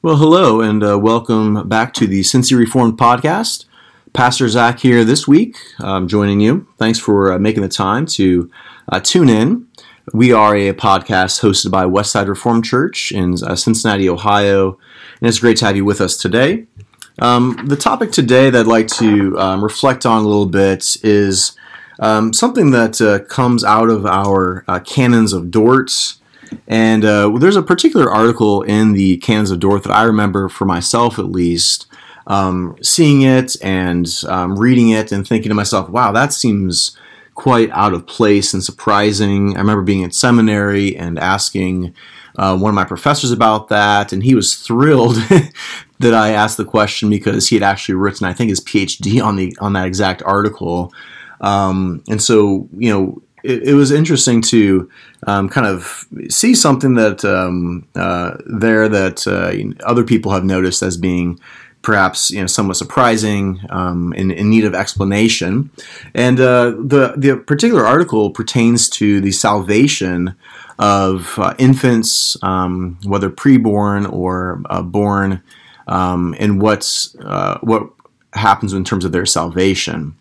Well, hello, and welcome back to the Cincy Reformed podcast. Pastor Zac here this week, joining you. Thanks for making the time to tune in. We are a podcast hosted by Westside Reformed Church in Cincinnati, Ohio, and it's great to have you with us today. The topic today that I'd like to reflect on a little bit is something that comes out of our Canons of Dort. And there's a particular article in the Canons of Dort that I remember, for myself at least, seeing it and reading it and thinking to myself, wow, that seems quite out of place and surprising. I remember being at seminary and asking one of my professors about that, and he was thrilled that I asked the question because he had actually written, I think, his PhD on that exact article. And so, you know, it was interesting to kind of see something that other people have noticed as being perhaps, you know, somewhat surprising and in need of explanation. And the particular article pertains to the salvation of infants, whether preborn or born, and what happens in terms of their salvation.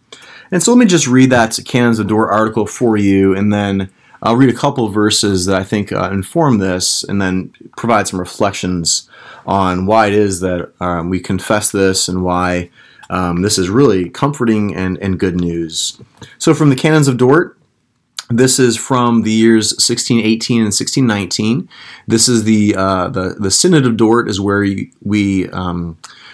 And so let me just read that Canons of Dort article for you, and then I'll read a couple of verses that I think inform this, and then provide some reflections on why it is that we confess this and why this is really comforting and good news. So from the Canons of Dort, this is from the years 1618 and 1619. This is the Synod of Dort is where we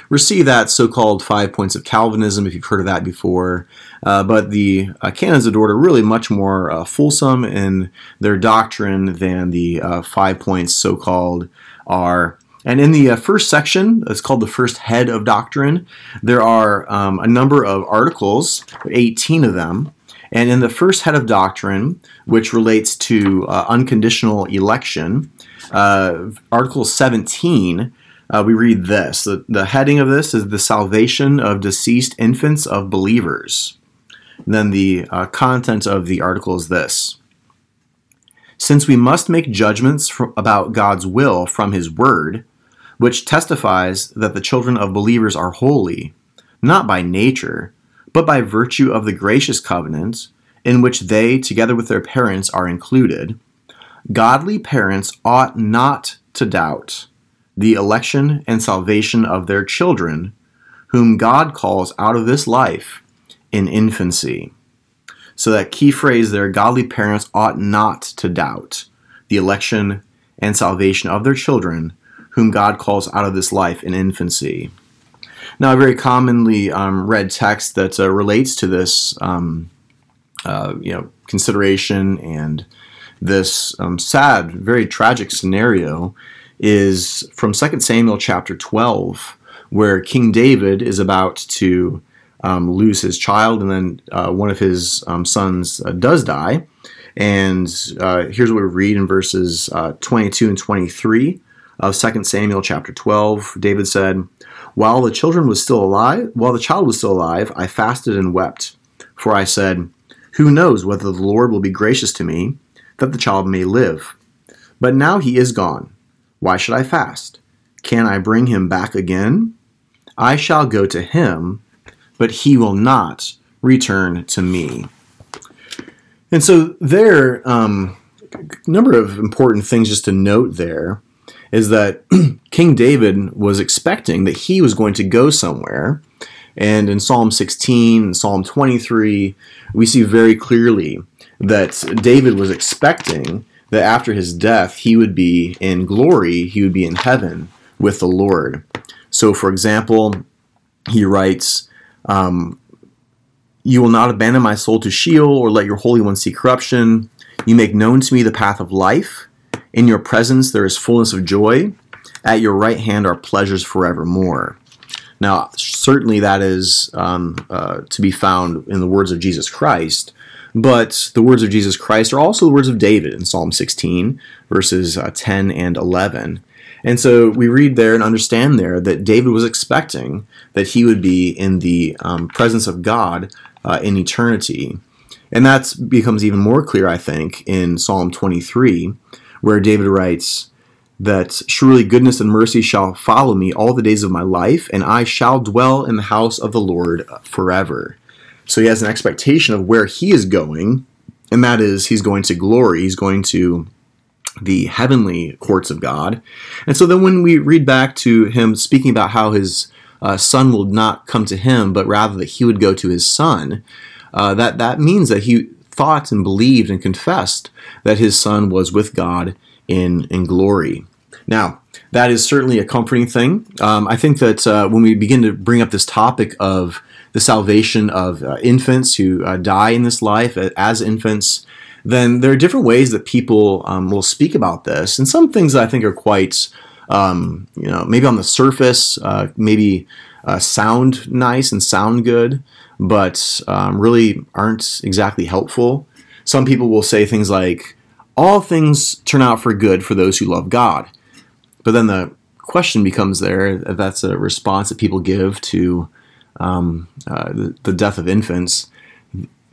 receive that so-called 5 points of Calvinism, if you've heard of that before. But the Canons of Dort are really much more fulsome in their doctrine than the 5 points so-called are. And in the first section, it's called the first head of doctrine, there are a number of articles, 18 of them. And in the first head of doctrine, which relates to unconditional election, Article 17, we read this. The heading of this is the salvation of deceased infants of believers. And then the content of the article is this. Since we must make judgments about God's will from his word, which testifies that the children of believers are holy, not by nature, but by virtue of the gracious covenant in which they, together with their parents, are included, godly parents ought not to doubt the election and salvation of their children, whom God calls out of this life in infancy. So that key phrase there, godly parents ought not to doubt the election and salvation of their children, whom God calls out of this life in infancy. Now, a very commonly read text that relates to this consideration and this sad, very tragic scenario is from 2 Samuel chapter 12, where King David is about to lose his child, and then one of his sons does die. And here's what we read in verses 22 and 23 of 2 Samuel chapter 12. David said, While the child was still alive, I fasted and wept, for I said, who knows whether the Lord will be gracious to me, that the child may live? But now he is gone. Why should I fast? Can I bring him back again? I shall go to him, but he will not return to me. And so there, a number of important things just to note there is that King David was expecting that he was going to go somewhere. And in Psalm 16 and Psalm 23, we see very clearly that David was expecting that after his death, he would be in glory, he would be in heaven with the Lord. So, for example, he writes, you will not abandon my soul to Sheol or let your Holy One see corruption. You make known to me the path of life. In your presence there is fullness of joy. At your right hand are pleasures forevermore. Now, certainly that is to be found in the words of Jesus Christ, but the words of Jesus Christ are also the words of David in Psalm 16, verses 10 and 11. And so we read there and understand there that David was expecting that he would be in the presence of God in eternity. And that becomes even more clear, I think, in Psalm 23, where David writes that surely goodness and mercy shall follow me all the days of my life, and I shall dwell in the house of the Lord forever. So he has an expectation of where he is going, and that is he's going to glory. He's going to the heavenly courts of God. And so then when we read back to him speaking about how his son will not come to him, but rather that he would go to his son, that means that he thought and believed and confessed that his son was with God in glory. Now, that is certainly a comforting thing. I think that when we begin to bring up this topic of the salvation of infants who die in this life as infants, then there are different ways that people will speak about this. And some things that I think are quite, maybe on the surface, sound nice and sound good, but really aren't exactly helpful. Some people will say things like, all things turn out for good for those who love God. But then the question becomes there, that's a response that people give to the death of infants.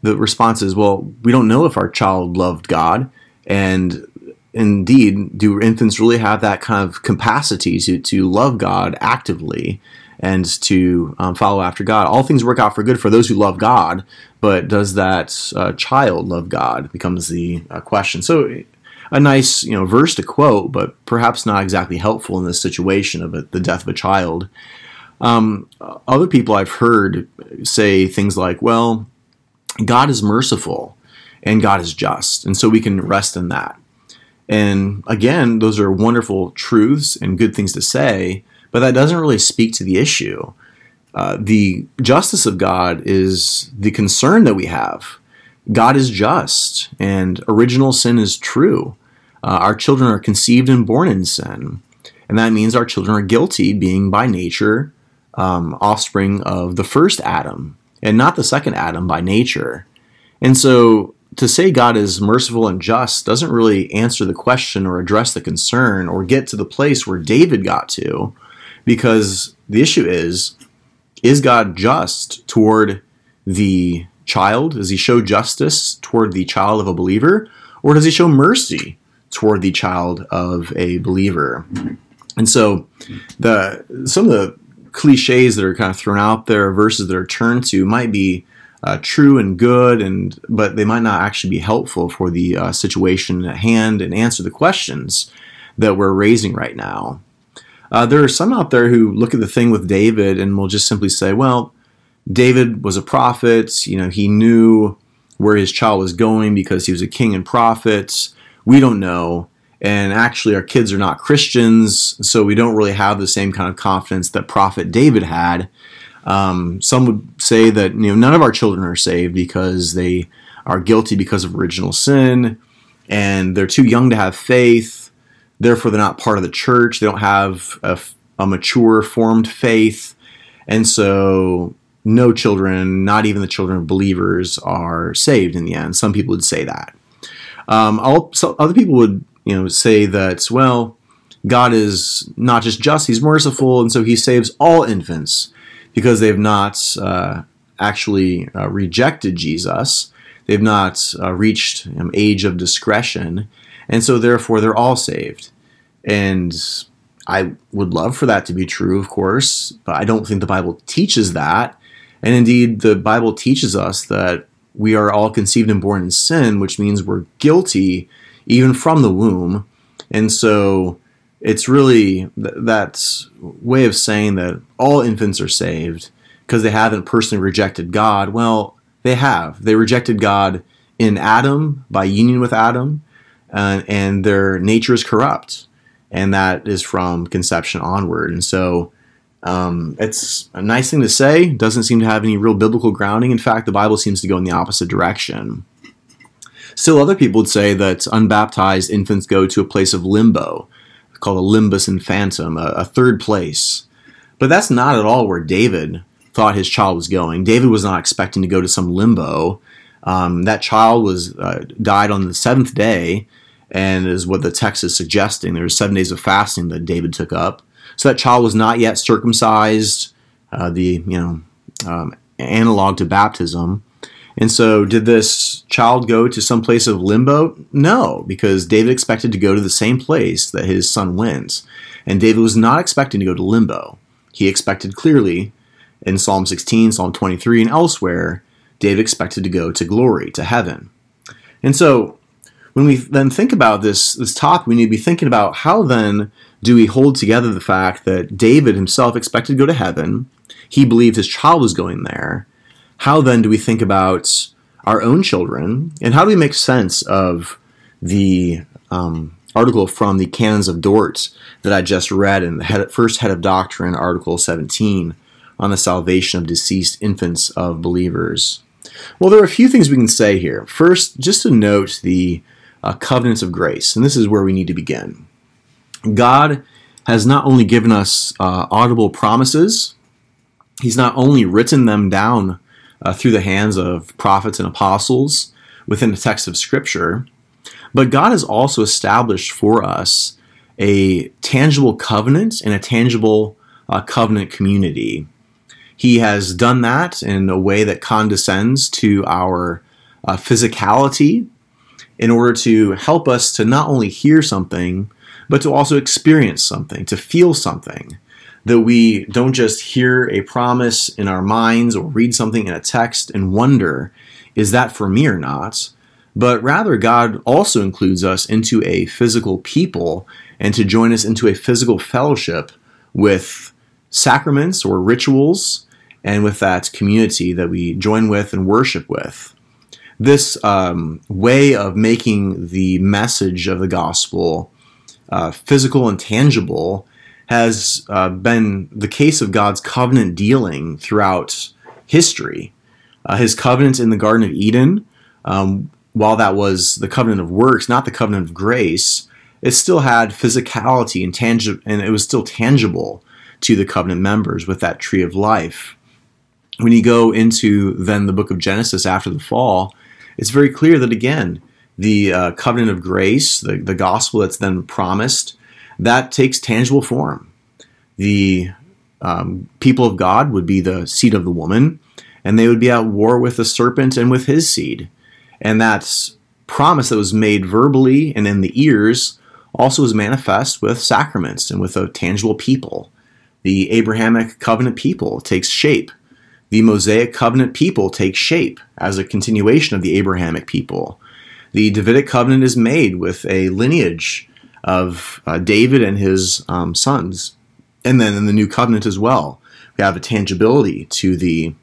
The response is, well, we don't know if our child loved God. And indeed, do infants really have that kind of capacity to love God actively and to follow after God? All things work out for good for those who love God, but does that child love God becomes the question. So a nice verse to quote, but perhaps not exactly helpful in this situation of the death of a child. Other people I've heard say things like, well, God is merciful and God is just, and so we can rest in that. And again, those are wonderful truths and good things to say, but that doesn't really speak to the issue. The justice of God is the concern that we have. God is just, and original sin is true. Our children are conceived and born in sin, and that means our children are guilty, being by nature offspring of the first Adam, and not the second Adam by nature. And so to say God is merciful and just doesn't really answer the question or address the concern or get to the place where David got to, because the issue is God just toward the child? Does he show justice toward the child of a believer? Or does he show mercy toward the child of a believer? And so some of the cliches that are kind of thrown out there, verses that are turned to, might be true and good, but they might not actually be helpful for the situation at hand and answer the questions that we're raising right now. There are some out there who look at the thing with David and will just simply say, well, David was a prophet. He knew where his child was going because he was a king and prophet. We don't know. And actually, our kids are not Christians, so we don't really have the same kind of confidence that Prophet David had. Some would say that none of our children are saved because they are guilty because of original sin, and they're too young to have faith. Therefore, they're not part of the church. They don't have a mature, formed faith. And so no children, not even the children of believers, are saved in the end. Some people would say that. Other people would say that, well, God is not just, he's merciful, and so he saves all infants because they've not actually rejected Jesus. They've not reached age of discretion, and so therefore they're all saved. And I would love for that to be true, of course, but I don't think the Bible teaches that. And indeed, the Bible teaches us that we are all conceived and born in sin, which means we're guilty even from the womb. And so it's really that way of saying that all infants are saved because they haven't personally rejected God. Well, they have. They rejected God in Adam, by union with Adam, and their nature is corrupt. And that is from conception onward. And so it's a nice thing to say. It doesn't seem to have any real biblical grounding. In fact, the Bible seems to go in the opposite direction. Still, other people would say that unbaptized infants go to a place of limbo, called a limbus infantum, a third place. But that's not at all where David thought his child was going. David was not expecting to go to some limbo. That child died on the seventh day, and is what the text is suggesting. There were 7 days of fasting that David took up. So that child was not yet circumcised, the analog to baptism. And so did this child go to some place of limbo? No, because David expected to go to the same place that his son went. And David was not expecting to go to limbo. He expected clearly in Psalm 16, Psalm 23, and elsewhere, David expected to go to glory, to heaven. And so when we then think about this topic, we need to be thinking about how then do we hold together the fact that David himself expected to go to heaven. He believed his child was going there. How then do we think about our own children, and how do we make sense of the article from the Canons of Dort that I just read in the first head of doctrine, Article 17, on the salvation of deceased infants of believers? Well, there are a few things we can say here. First, just to note the covenants of grace, and this is where we need to begin. God has not only given us audible promises, he's not only written them down through the hands of prophets and apostles within the text of Scripture, but God has also established for us a tangible covenant and a tangible covenant community. He has done that in a way that condescends to our physicality in order to help us to not only hear something, but to also experience something, to feel something. That we don't just hear a promise in our minds or read something in a text and wonder, is that for me or not? But rather, God also includes us into a physical people and to join us into a physical fellowship with sacraments or rituals and with that community that we join with and worship with. This way of making the message of the gospel physical and tangible has been the case of God's covenant dealing throughout history. His covenant in the Garden of Eden, while that was the covenant of works, not the covenant of grace, it still had physicality and and it was still tangible to the covenant members with that tree of life. When you go into then the book of Genesis after the fall, it's very clear that again, the covenant of grace, the gospel that's then promised, that takes tangible form. The people of God would be the seed of the woman, and they would be at war with the serpent and with his seed. And that promise that was made verbally and in the ears also was manifest with sacraments and with a tangible people. The Abrahamic covenant people takes shape. The Mosaic covenant people take shape as a continuation of the Abrahamic people. The Davidic covenant is made with a lineage of David and his sons. And then in the New Covenant as well, we have a tangibility to the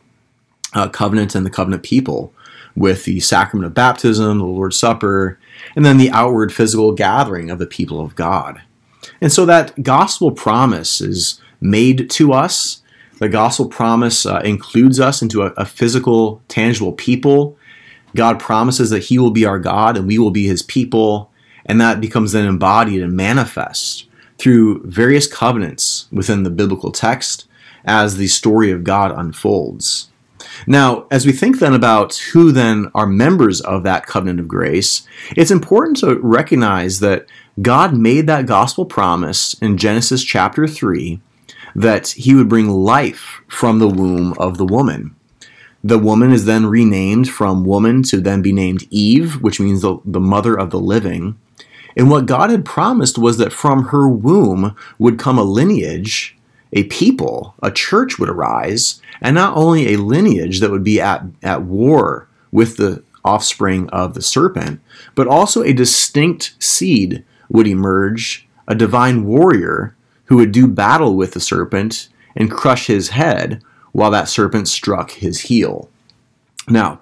covenant and the covenant people with the sacrament of baptism, the Lord's Supper, and then the outward physical gathering of the people of God. And so that gospel promise is made to us. The gospel promise includes us into a physical, tangible people. God promises that he will be our God and we will be his people. And that becomes then embodied and manifest through various covenants within the biblical text as the story of God unfolds. Now, as we think then about who then are members of that covenant of grace, it's important to recognize that God made that gospel promise in Genesis chapter 3 that he would bring life from the womb of the woman. The woman is then renamed from woman to then be named Eve, which means the mother of the living. And what God had promised was that from her womb would come a lineage, a people, a church would arise, and not only a lineage that would be at war with the offspring of the serpent, but also a distinct seed would emerge, a divine warrior who would do battle with the serpent and crush his head while that serpent struck his heel. Now,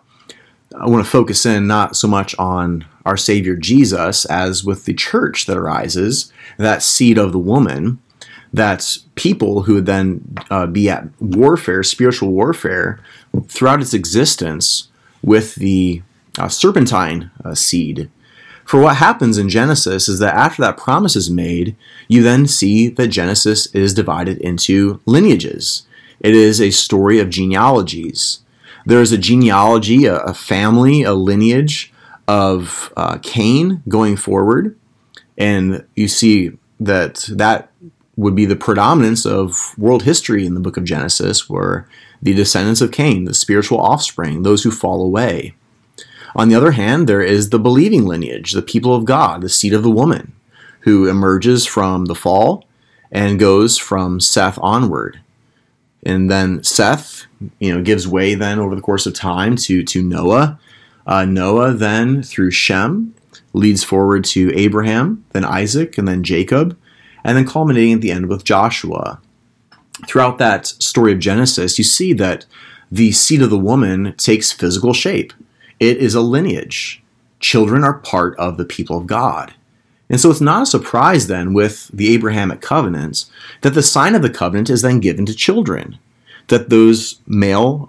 I want to focus in not so much on our Savior Jesus as with the church that arises, that seed of the woman, that people who would then be at warfare, spiritual warfare, throughout its existence with the serpentine seed. For what happens in Genesis is that after that promise is made, you then see that Genesis is divided into lineages. It is a story of genealogies. There is a genealogy, a family, a lineage of Cain going forward. And you see that would be the predominance of world history in the book of Genesis, were the descendants of Cain, the spiritual offspring, those who fall away. On the other hand, there is the believing lineage, the people of God, the seed of the woman, who emerges from the fall and goes from Seth onward. And then Seth, gives way then over the course of time to Noah. Noah then, through Shem, leads forward to Abraham, then Isaac, and then Jacob, and then culminating at the end with Joshua. Throughout that story of Genesis, you see that the seed of the woman takes physical shape. It is a lineage. Children are part of the people of God. And so it's not a surprise then with the Abrahamic covenants that the sign of the covenant is then given to children, that those male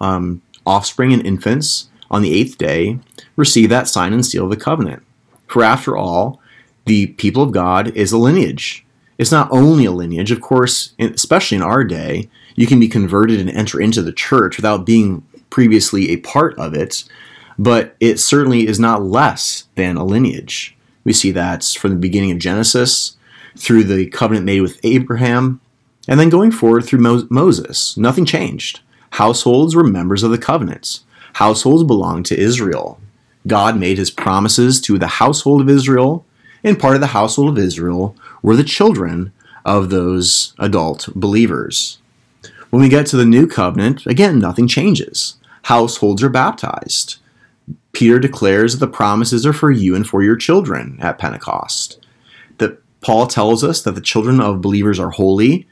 offspring and infants on the eighth day receive that sign and seal of the covenant. For after all, the people of God is a lineage. It's not only a lineage, of course, especially in our day, you can be converted and enter into the church without being previously a part of it, but it certainly is not less than a lineage. We see that from the beginning of Genesis, through the covenant made with Abraham, and then going forward through Moses. Nothing changed. Households were members of the covenant. Households belonged to Israel. God made his promises to the household of Israel, and part of the household of Israel were the children of those adult believers. When we get to the new covenant, again, nothing changes. Households are baptized. Peter declares that the promises are for you and for your children at Pentecost. That Paul tells us that the children of believers are holy,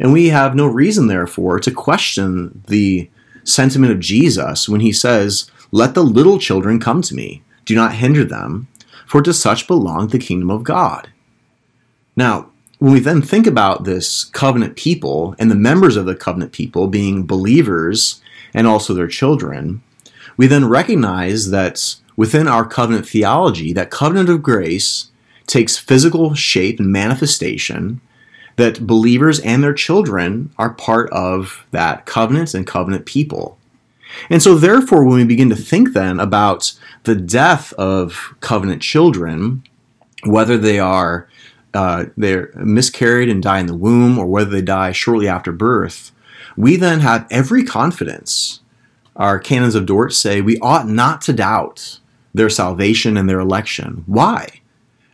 and we have no reason, therefore, to question the sentiment of Jesus when he says, "Let the little children come to me. Do not hinder them, for to such belong the kingdom of God." Now, when we then think about this covenant people and the members of the covenant people being believers and also their children, we then recognize that within our covenant theology, that covenant of grace takes physical shape and manifestation, that believers and their children are part of that covenant and covenant people. And so therefore, when we begin to think then about the death of covenant children, whether they are they're miscarried and die in the womb or whether they die shortly after birth, we then have every confidence. Our canons of Dort say we ought not to doubt their salvation and their election. Why?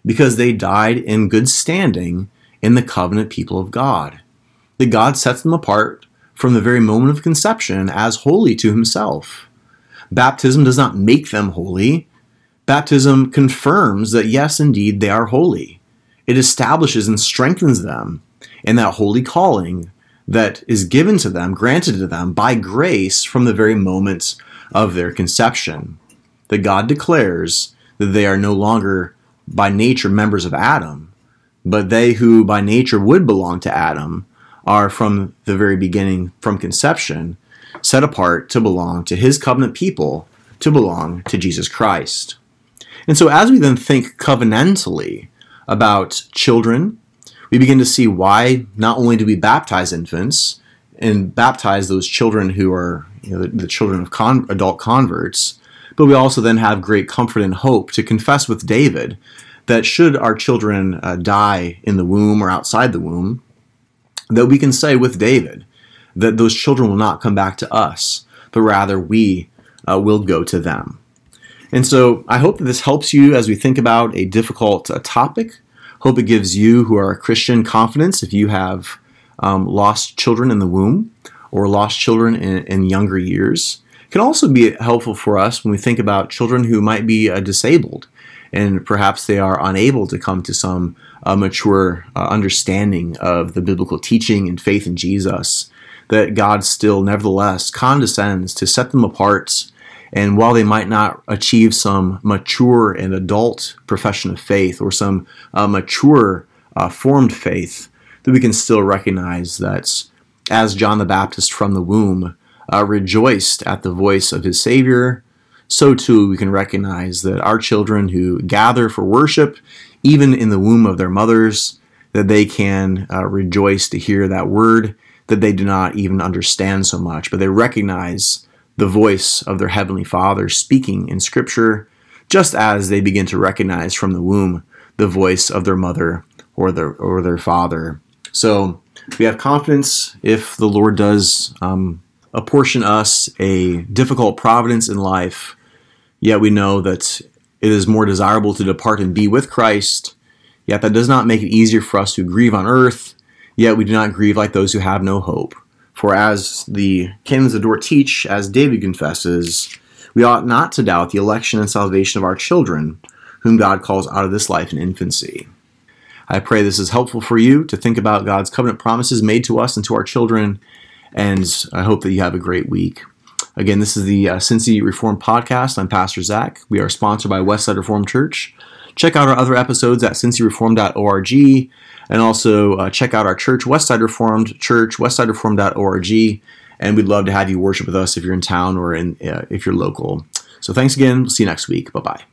Because they died in good standing in the covenant people of God. That God sets them apart from the very moment of conception as holy to himself. Baptism does not make them holy. Baptism confirms that, yes, indeed, they are holy. It establishes and strengthens them in that holy calling that is given to them, granted to them by grace from the very moments of their conception. That God declares that they are no longer by nature members of Adam, but they who by nature would belong to Adam are from the very beginning, from conception, set apart to belong to his covenant people, to belong to Jesus Christ. And so as we then think covenantally about children, we begin to see why not only do we baptize infants and baptize those children who are the children of adult converts, but we also then have great comfort and hope to confess with David that should our children die in the womb or outside the womb, that we can say with David that those children will not come back to us, but rather we will go to them. And so I hope that this helps you as we think about a difficult topic. Hope it gives you who are a Christian confidence if you have lost children in the womb or lost children in younger years. It can also be helpful for us when we think about children who might be disabled and perhaps they are unable to come to some mature understanding of the biblical teaching and faith in Jesus, that God still nevertheless condescends to set them apart. And while they might not achieve some mature and adult profession of faith or some mature formed faith, that we can still recognize that as John the Baptist from the womb rejoiced at the voice of his Savior, so too we can recognize that our children who gather for worship, even in the womb of their mothers, that they can rejoice to hear that word that they do not even understand so much, but they recognize the voice of their Heavenly Father speaking in Scripture, just as they begin to recognize from the womb the voice of their mother or their father. So we have confidence if the Lord does apportion us a difficult providence in life, yet we know that it is more desirable to depart and be with Christ, yet that does not make it easier for us to grieve on earth, yet we do not grieve like those who have no hope. For as the Canons of Dort teach, as David confesses, we ought not to doubt the election and salvation of our children, whom God calls out of this life in infancy. I pray this is helpful for you to think about God's covenant promises made to us and to our children, and I hope that you have a great week. Again, this is the Cincy Reformed Podcast. I'm Pastor Zac. We are sponsored by Westside Reformed Church. Check out our other episodes at cincyreformed.org, and also check out our church, Westside Reformed Church, westsidereformed.org, and we'd love to have you worship with us if you're in town or if you're local. So thanks again. We'll see you next week. Bye-bye.